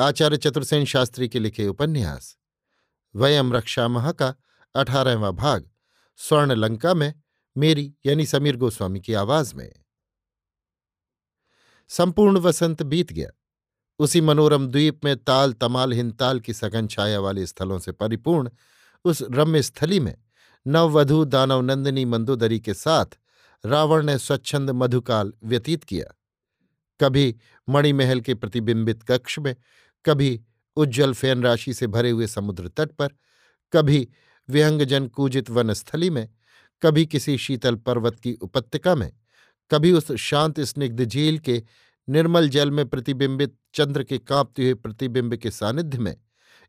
आचार्य चतुर शास्त्री के लिखे उपन्यास वक्षामह का 18वां भाग, स्वर्ण लंका में, मेरी यानी समीर गोस्वामी की आवाज में। संपूर्ण वसंत बीत गया। उसी मनोरम द्वीप में ताल तमाल हिंताल की सघन छाया वाले स्थलों से परिपूर्ण उस रम्य स्थली में नववधू दानवनंदिनी मंदोदरी के साथ रावण ने स्वच्छंद मधुकाल व्यतीत किया। कभी मणिमहल के प्रतिबिंबित कक्ष में, कभी उज्ज्वल फेन राशि से भरे हुए समुद्र तट पर, कभी विहंगजन कूजित वनस्थली में, कभी किसी शीतल पर्वत की उपत्यका में, कभी उस शांत स्निग्ध झील के निर्मल जल में प्रतिबिंबित चंद्र के कांपते हुए प्रतिबिंब के सानिध्य में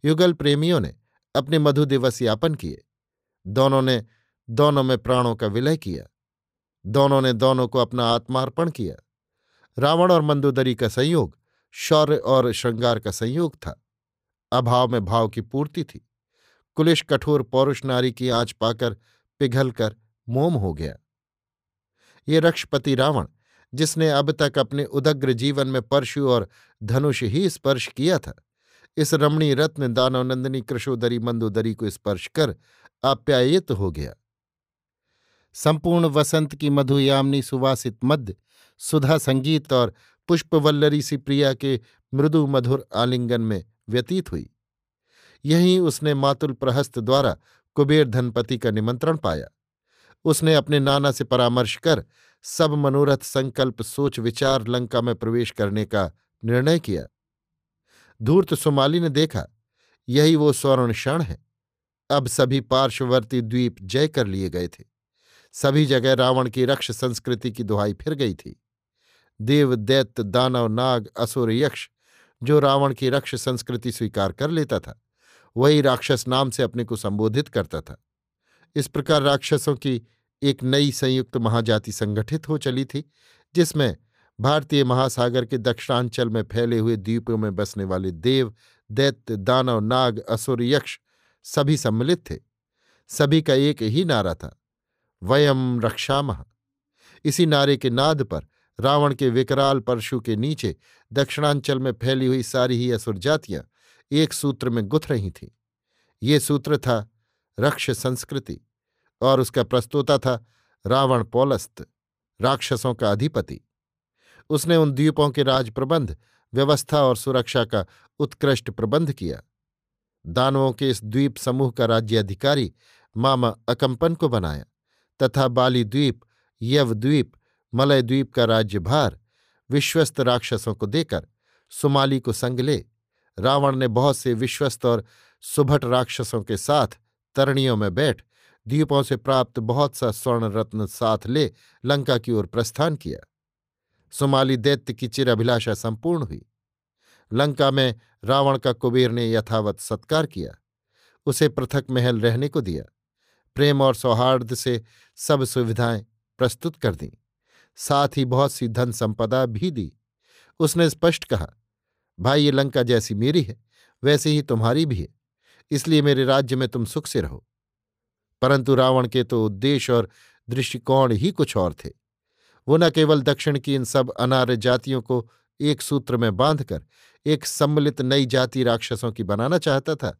युगल प्रेमियों ने अपने मधु दिवस यापन किए। दोनों ने दोनों में प्राणों का विलय किया। दोनों ने दोनों को अपना आत्मार्पण किया। रावण और मंदोदरी का संयोग शौर्य और श्रृंगार का संयोग था। अभाव में भाव की पूर्ति थी। कुलिश कठोर पौरुष नारी की आँच पाकर पिघलकर मोम हो गया। ये रक्षपति रावण, जिसने अब तक अपने उदग्र जीवन में परशु और धनुष ही स्पर्श किया था, इस रमणीय रत्न दानवनंदिनी कृशोदरी मंदोदरी को स्पर्श कर आप्यायित हो गया। संपूर्ण वसंत की मधुयामिनी सुवासित मध्य सुधा संगीत और पुष्पवल्लरी सी प्रिया के मृदु मधुर आलिंगन में व्यतीत हुई। यहीं उसने मातुल प्रहस्त द्वारा कुबेर धनपति का निमंत्रण पाया। उसने अपने नाना से परामर्श कर सब मनोरथ संकल्प सोच विचार लंका में प्रवेश करने का निर्णय किया। धूर्त सुमाली ने देखा, यही वो स्वर्ण क्षण है। अब सभी पार्श्ववर्ती द्वीप जय कर लिए गए थे। सभी जगह रावण की रक्ष संस्कृति की दुहाई फिर गई थी। देव दैत्य दानव नाग असुर यक्ष, जो रावण की रक्ष संस्कृति स्वीकार कर लेता था, वही राक्षस नाम से अपने को संबोधित करता था। इस प्रकार राक्षसों की एक नई संयुक्त महाजाति संगठित हो चली थी, जिसमें भारतीय महासागर के दक्षिणांचल में फैले हुए द्वीपों में बसने वाले देव दैत्य दानव नाग असुर यक्ष सभी सम्मिलित थे। सभी का एक ही नारा था, वयम रक्षामह। इसी नारे के नाद पर रावण के विकराल परशु के नीचे दक्षिणांचल में फैली हुई सारी ही असुर जातियां एक सूत्र में गुथ रही थीं। ये सूत्र था रक्ष संस्कृति, और उसका प्रस्तोता था रावण पौलस्त, राक्षसों का अधिपति। उसने उन द्वीपों के राजप्रबंध, व्यवस्था और सुरक्षा का उत्कृष्ट प्रबंध किया। दानवों के इस द्वीप समूह का राज्याधिकारी मामा अकम्पन को बनाया, तथा बाली द्वीप, यव द्वीप, मलय द्वीप का राज्यभार विश्वस्त राक्षसों को देकर सुमाली को संग ले रावण ने बहुत से विश्वस्त और सुभट राक्षसों के साथ तरणियों में बैठ द्वीपों से प्राप्त बहुत सा स्वर्ण रत्न साथ ले लंका की ओर प्रस्थान किया। सुमाली दैत्य की चिराभिलाषा संपूर्ण हुई। लंका में रावण का कुबेर ने यथावत सत्कार किया। उसे पृथक महल रहने को दिया। प्रेम और सौहार्द से सब सुविधाएं प्रस्तुत कर दीं, साथ ही बहुत सी धन संपदा भी दी। उसने स्पष्ट कहा, भाई, ये लंका जैसी मेरी है वैसी ही तुम्हारी भी है, इसलिए मेरे राज्य में तुम सुख से रहो। परंतु रावण के तो उद्देश्य और दृष्टिकोण ही कुछ और थे। वो न केवल दक्षिण की इन सब अनार्य जातियों को एक सूत्र में बांधकर एक सम्मिलित नई जाति राक्षसों की बनाना चाहता था,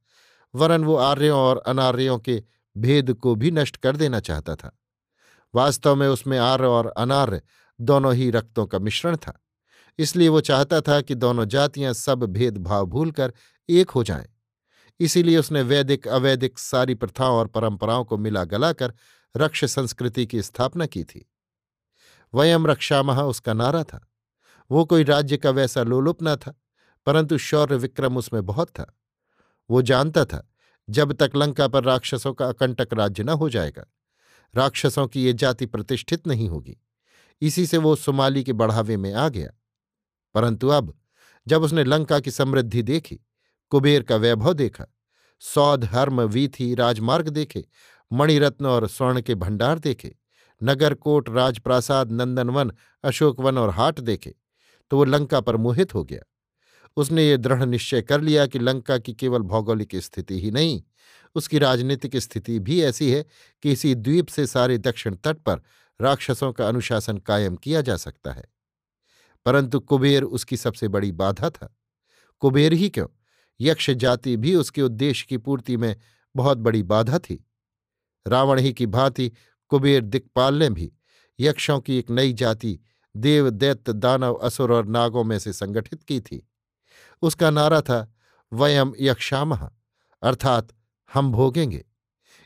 वरन वो आर्यों और अनार्यों के भेद को भी नष्ट कर देना चाहता था। वास्तव में उसमें आर्य और अनार्य दोनों ही रक्तों का मिश्रण था, इसलिए वो चाहता था कि दोनों जातियां सब भेदभाव भूलकर एक हो जाएं। इसीलिए उसने वैदिक अवैदिक सारी प्रथाओं और परंपराओं को मिला गलाकर रक्ष संस्कृति की स्थापना की थी। वयम रक्षामह उसका नारा था। वो कोई राज्य का वैसा लोलुप न था, परंतु शौर्य विक्रम उसमें बहुत था। वो जानता था जब तक लंका पर राक्षसों का अकंटक राज्य न हो जाएगा, राक्षसों की ये जाति प्रतिष्ठित नहीं होगी। इसी से वो सुमाली के बढ़ावे में आ गया। परंतु अब जब उसने लंका की समृद्धि देखी, कुबेर का वैभव देखा, सौध हर्म वीथी राजमार्ग देखे, मणिरत्न और स्वर्ण के भंडार देखे, नगरकोट राजप्रासाद नंदनवन अशोकवन और हाट देखे, तो वो लंका पर मोहित हो गया। उसने ये दृढ़ निश्चय कर लिया कि लंका की केवल भौगोलिक स्थिति ही नहीं, उसकी राजनीतिक स्थिति भी ऐसी है कि इसी द्वीप से सारे दक्षिण तट पर राक्षसों का अनुशासन कायम किया जा सकता है। परंतु कुबेर उसकी सबसे बड़ी बाधा था। कुबेर ही क्यों, यक्ष जाति भी उसके उद्देश्य की पूर्ति में बहुत बड़ी बाधा थी। रावण ही की भांति कुबेर दिक्पाल ने भी यक्षों की एक नई जाति देव दैत्य दानव असुर और नागों में से संगठित की थी। उसका नारा था वयम यक्षामह, अर्थात हम भोगेंगे।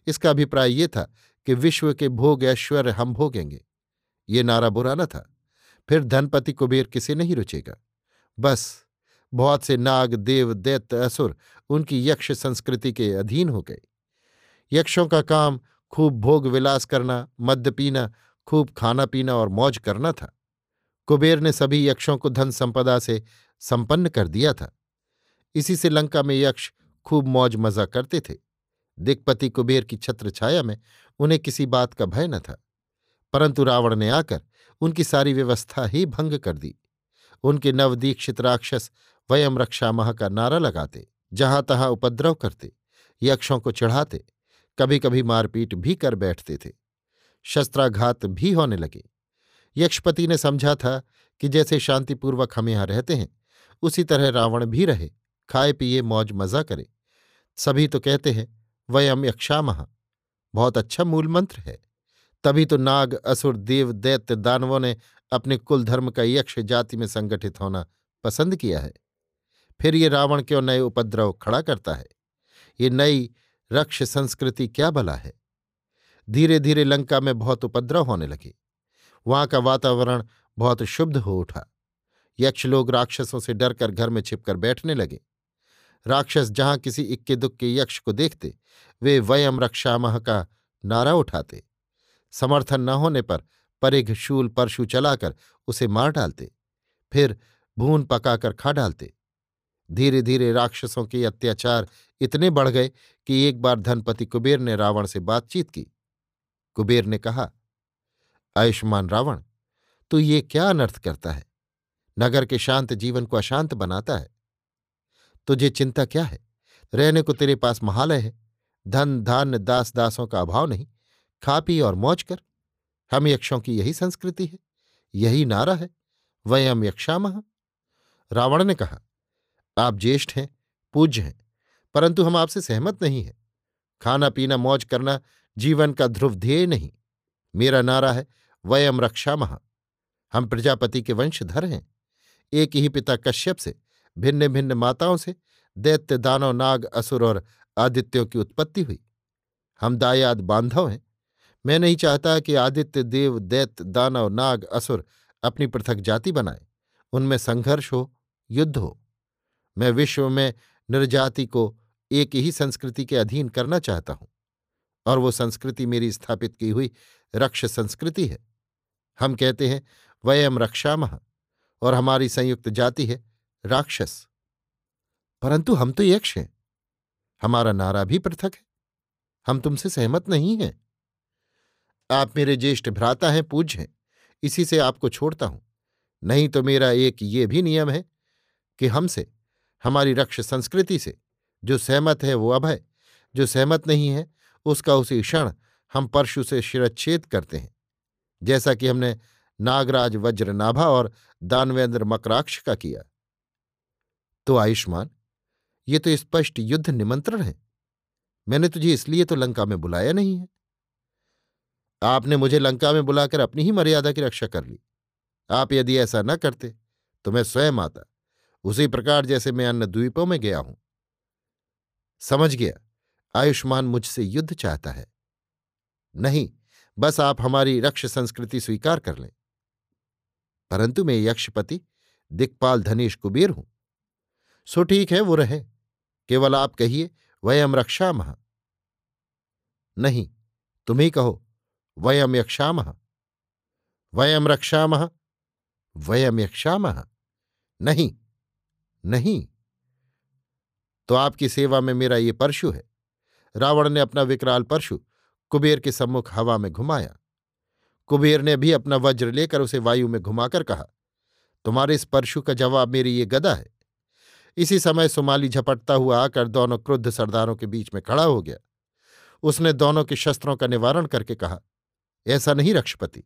इसका अभिप्राय ये था कि विश्व के भोग ऐश्वर्य हम भोगेंगे। ये नारा बुरा न था। फिर धनपति कुबेर किसे नहीं रुचेगा। बस बहुत से नाग देव दैत्य असुर उनकी यक्ष संस्कृति के अधीन हो गए। यक्षों का काम खूब भोग विलास करना, मद्य पीना, खूब खाना पीना और मौज करना था। कुबेर ने सभी यक्षों को धन संपदा से संपन्न कर दिया था। इसी से लंका में यक्ष खूब मौज मजा करते थे। दिक्पति कुबेर की छत्र छाया में उन्हें किसी बात का भय न था। परंतु रावण ने आकर उनकी सारी व्यवस्था ही भंग कर दी। उनके नवदीक्षित राक्षस वयम रक्षामह का नारा लगाते, जहां तहां उपद्रव करते, यक्षों को चढ़ाते, कभी कभी मारपीट भी कर बैठते थे। शस्त्राघात भी होने लगे। यक्षपति ने समझा था कि जैसे शांतिपूर्वक हम यहाँ रहते हैं, उसी तरह रावण भी रहे, खाए पिए मौज मजा करे। सभी तो कहते हैं वयम यक्षामह, बहुत अच्छा मूल मंत्र है। तभी तो नाग असुर देव दैत्य दानवों ने अपने कुल धर्म का यक्ष जाति में संगठित होना पसंद किया है। फिर ये रावण क्यों नए उपद्रव खड़ा करता है। ये नई रक्ष संस्कृति क्या भला है। धीरे धीरे लंका में बहुत उपद्रव होने लगे। वहां का वातावरण बहुत शुद्ध हो उठा। यक्ष लोग राक्षसों से डरकर घर में छिपकर बैठने लगे। राक्षस जहां किसी इक्के दुक्के यक्ष को देखते, वे वयम रक्षामह का नारा उठाते। समर्थन न होने पर परिघ शूल परशु चलाकर उसे मार डालते, फिर भून पकाकर खा डालते। धीरे धीरे राक्षसों के अत्याचार इतने बढ़ गए कि एक बार धनपति कुबेर ने रावण से बातचीत की। कुबेर ने कहा, आयुष्मान रावण, तू ये क्या अनर्थ करता है। नगर के शांत जीवन को अशांत बनाता है। तुझे चिंता क्या है। रहने को तेरे पास महालय है, धन धान्य दास दासों का अभाव नहीं, खा पी और मौज कर। हम यक्षों की यही संस्कृति है, यही नारा है, वयम यक्षामह। रावण ने कहा, आप ज्येष्ठ हैं, पूज्य हैं, परंतु हम आपसे सहमत नहीं हैं। खाना पीना मौज करना जीवन का ध्रुव ध्येय नहीं। मेरा नारा है वयम रक्षामह। हम प्रजापति के वंशधर हैं, एक ही पिता कश्यप से, भिन्न भिन्न माताओं से दैत्य दानव नाग असुर और आदित्यों की उत्पत्ति हुई। हम दायाद बांधव हैं। मैं नहीं चाहता कि आदित्य देव दैत्य दानव नाग असुर अपनी पृथक जाति बनाए, उनमें संघर्ष हो, युद्ध हो। मैं विश्व में निर्जाति को एक ही संस्कृति के अधीन करना चाहता हूं, और वो संस्कृति मेरी स्थापित की हुई रक्ष संस्कृति है। हम कहते हैं वयम रक्षामह, और हमारी संयुक्त जाति है राक्षस। परंतु हम तो यक्ष हैं, हमारा नारा भी पृथक है। हम तुमसे सहमत नहीं हैं। आप मेरे ज्येष्ठ भ्राता हैं, पूज्य हैं, इसी से आपको छोड़ता हूं। नहीं तो मेरा एक ये भी नियम है कि हमसे, हमारी रक्ष संस्कृति से, जो सहमत है वो अभय, जो सहमत नहीं है उसका उसी क्षण हम परशु से शिरच्छेद करते हैं, जैसा कि हमने नागराज वज्रनाभा और दानवेंद्र मकराक्ष का किया। तो आयुष्मान, ये तो स्पष्ट युद्ध निमंत्रण है। मैंने तुझे इसलिए तो लंका में बुलाया नहीं है। आपने मुझे लंका में बुलाकर अपनी ही मर्यादा की रक्षा कर ली। आप यदि ऐसा न करते तो मैं स्वयं आता, उसी प्रकार जैसे मैं अन्य द्वीपों में गया हूं। समझ गया, आयुष्मान मुझसे युद्ध चाहता है। नहीं, बस आप हमारी रक्ष संस्कृति स्वीकार कर लें। परंतु मैं यक्षपति दिक्पाल धनेश कुबेर हूं। सो ठीक है, वो रहे, केवल आप कहिए वयम रक्षामह। नहीं, तुम ही कहो वयम यक्षामह, वयम रक्षामह, वयम यक्षामह। नहीं नहीं, तो आपकी सेवा में मेरा ये परशु है। रावण ने अपना विकराल परशु कुबेर के सम्मुख हवा में घुमाया। कुबेर ने भी अपना वज्र लेकर उसे वायु में घुमाकर कहा, तुम्हारे इस परशु का जवाब मेरी ये गदा है। इसी समय सुमाली झपटता हुआ आकर दोनों क्रुद्ध सरदारों के बीच में खड़ा हो गया। उसने दोनों के शस्त्रों का निवारण करके कहा, ऐसा नहीं रक्षपति,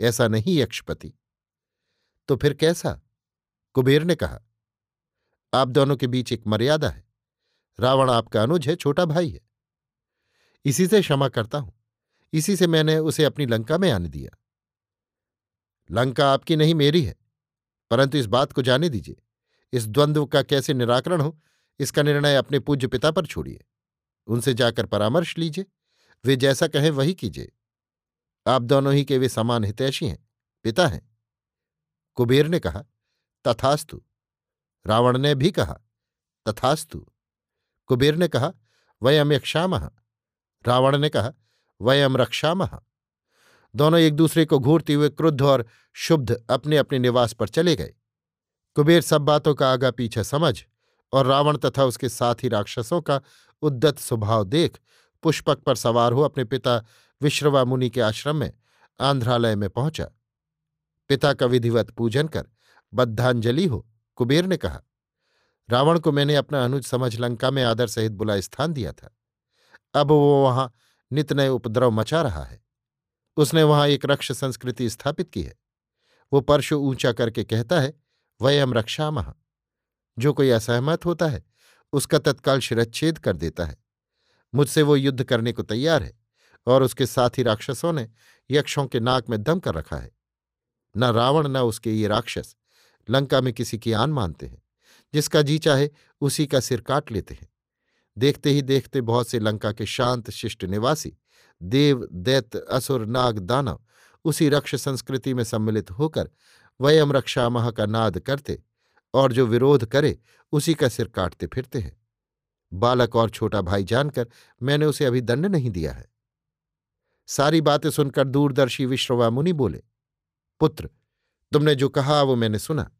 ऐसा नहीं यक्षपति। तो फिर कैसा? कुबेर ने कहा, आप दोनों के बीच एक मर्यादा है। रावण आपका अनुज है, छोटा भाई है, इसी से क्षमा करता हूं, इसी से मैंने उसे अपनी लंका में आने दिया। लंका आपकी नहीं, मेरी है, परंतु इस बात को जाने दीजिए। इस द्वंद्व का कैसे निराकरण हो, इसका निर्णय अपने पूज्य पिता पर छोड़िए। उनसे जाकर परामर्श लीजिए, वे जैसा कहें वही कीजिए। आप दोनों ही के वे समान हितैषी हैं, पिता हैं। कुबेर ने कहा, तथास्तु। रावण ने भी कहा, तथास्तु। कुबेर ने कहा, वयम यक्षामह। रावण ने कहा, वयम रक्षामह। दोनों एक दूसरे को घूरते हुए क्रुद्ध और क्षुब्ध अपने अपने निवास पर चले गए। कुबेर सब बातों का आगा पीछा समझ और रावण तथा उसके साथी राक्षसों का उद्दत स्वभाव देख पुष्पक पर सवार हो अपने पिता विश्रवा मुनि के आश्रम में आंध्रालय में पहुंचा। पिता का विधिवत पूजन कर बद्धांजलि हो कुबेर ने कहा, रावण को मैंने अपना अनुज समझ लंका में आदर सहित बुला स्थान दिया था। अब वो वहां नित नए उपद्रव मचा रहा है। उसने वहां एक रक्ष संस्कृति स्थापित की है। वो परशु ऊंचा करके कहता है, वयम रक्षामह। जो कोई असहमत होता है उसका तत्काल शिरच्छेद कर देता है। मुझसे वो युद्ध करने को तैयार है और उसके साथी राक्षसों ने यक्षों के नाक में दम कर रखा है। न रावण न उसके ये राक्षस लंका में किसी की आन मानते हैं। जिसका जी चाहे उसी का सिर काट लेते हैं। देखते ही देखते बहुत से लंका के शांत शिष्ट निवासी देव दैत्य असुर नाग दानव उसी रक्ष संस्कृति में सम्मिलित होकर वयम रक्षामह का नाद करते और जो विरोध करे उसी का सिर काटते फिरते हैं। बालक और छोटा भाई जानकर मैंने उसे अभी दंड नहीं दिया है। सारी बातें सुनकर दूरदर्शी विश्रवा मुनि बोले, पुत्र, तुमने जो कहा वो मैंने सुना।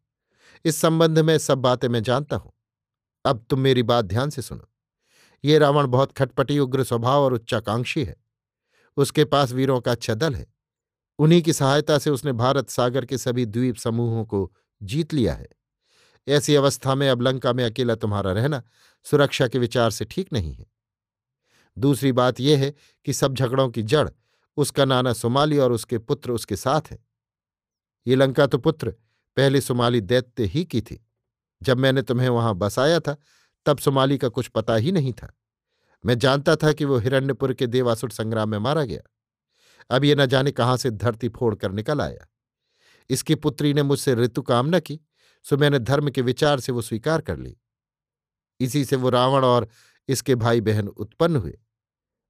इस संबंध में सब बातें मैं जानता हूं। अब तुम मेरी बात ध्यान से सुनो। ये रावण बहुत खटपटी उग्र स्वभाव और उच्चाकांक्षी है। उसके पास वीरों का अच्छा दल है। उन्हीं की सहायता से उसने भारत सागर के सभी द्वीप समूहों को जीत लिया है। ऐसी अवस्था में अब लंका में अकेला तुम्हारा रहना सुरक्षा के विचार से ठीक नहीं है। दूसरी बात यह है कि सब झगड़ों की जड़ उसका नाना सुमाली और उसके पुत्र उसके साथ है। ये लंका तो पुत्र पहले सुमाली दैत्य ही की थी। जब मैंने तुम्हें वहां बसाया था तब सुमाली का कुछ पता ही नहीं था। मैं जानता था कि वो हिरण्यपुर के देवासुर संग्राम में मारा गया। अब ये न जाने कहाँ से धरती फोड़ कर निकल आया। इसकी पुत्री ने मुझसे ऋतु कामना की, सो मैंने धर्म के विचार से वो स्वीकार कर ली। इसी से वो रावण और इसके भाई बहन उत्पन्न हुए।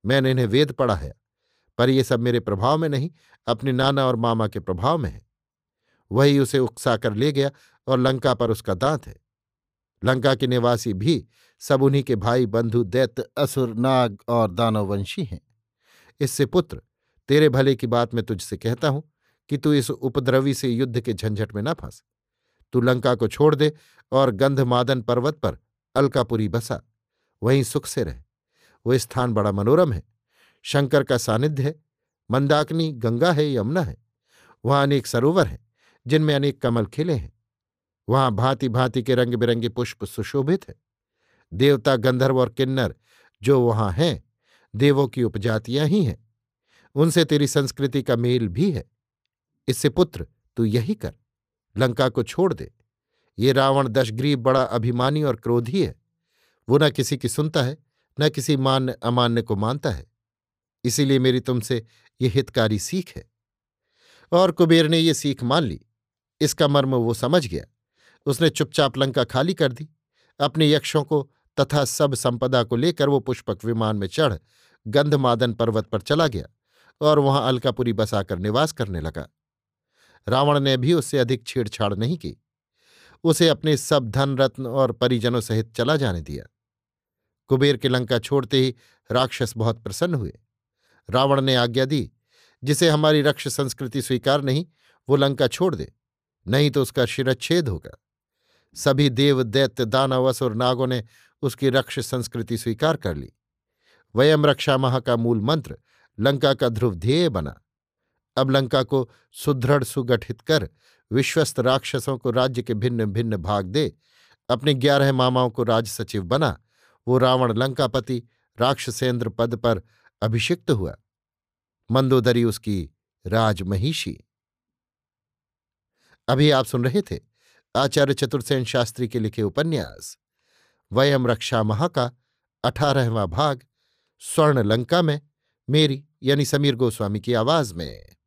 मैंने इन्हें वेद पढ़ाया, पर ये सब मेरे प्रभाव में नहीं, अपने नाना और मामा के प्रभाव में है। वही उसे उकसा कर ले गया और लंका पर उसका दांत है। लंका के निवासी भी सब उन्हीं के भाई बंधु दैत्य असुर नाग और दानववंशी हैं। इससे पुत्र, तेरे भले की बात मैं तुझसे कहता हूं कि तू इस उपद्रवी से युद्ध के झंझट में न फंस। तू लंका को छोड़ दे और गंधमादन पर्वत पर अलकापुरी बसा, वहीं सुख से रह। वो स्थान बड़ा मनोरम है, शंकर का सानिध्य है, मंदाकिनी गंगा है, यमुना है। वहाँ अनेक सरोवर हैं जिनमें अनेक कमल खिले हैं। वहाँ भांति भांति के रंग बिरंगे पुष्प सुशोभित हैं। देवता गंधर्व और किन्नर जो वहाँ हैं, देवों की उपजातियाँ ही हैं। उनसे तेरी संस्कृति का मेल भी है। इससे पुत्र, तू यही कर, लंका को छोड़ दे। ये रावण दशग्रीव बड़ा अभिमानी और क्रोधी है। वो न किसी की सुनता है, न किसी मान्य अमान्य को मानता है। इसीलिए मेरी तुमसे ये हितकारी सीख है। और कुबेर ने ये सीख मान ली। इसका मर्म वो समझ गया। उसने चुपचाप लंका खाली कर दी, अपने यक्षों को तथा सब संपदा को लेकर वो पुष्पक विमान में चढ़ गंधमादन पर्वत पर चला गया और वहां अलकापुरी बसाकर निवास करने लगा। रावण ने भी उससे अधिक छेड़छाड़ नहीं की, उसे अपने सब धन रत्न और परिजनों सहित चला जाने दिया। कुबेर की लंका छोड़ते ही राक्षस बहुत प्रसन्न हुए। रावण ने आज्ञा दी, जिसे हमारी रक्ष संस्कृति स्वीकार नहीं वो लंका छोड़ दे, नहीं तो उसका शिरच्छेद होगा। सभी देव दैत्य दानव असुर नागों ने उसकी रक्ष संस्कृति स्वीकार कर ली। वयम वक्षामह का मूल मंत्र लंका का ध्रुव ध्येय बना। अब लंका को सुदृढ़ सुगठित कर विश्वस्त राक्षसों को राज्य के भिन्न भिन्न भाग दे अपने 11 मामाओं को राज सचिव बना। वो रावण लंकापति राक्षसेंद्र पद पर अभिषिक्त हुआ। मंदोदरी उसकी राजमहिषी। अभी आप सुन रहे थे आचार्य चतुर शास्त्री के लिखे उपन्यास वयम रक्षामह का 18वां भाग, स्वर्ण लंका में, मेरी यानी समीर गोस्वामी की आवाज में।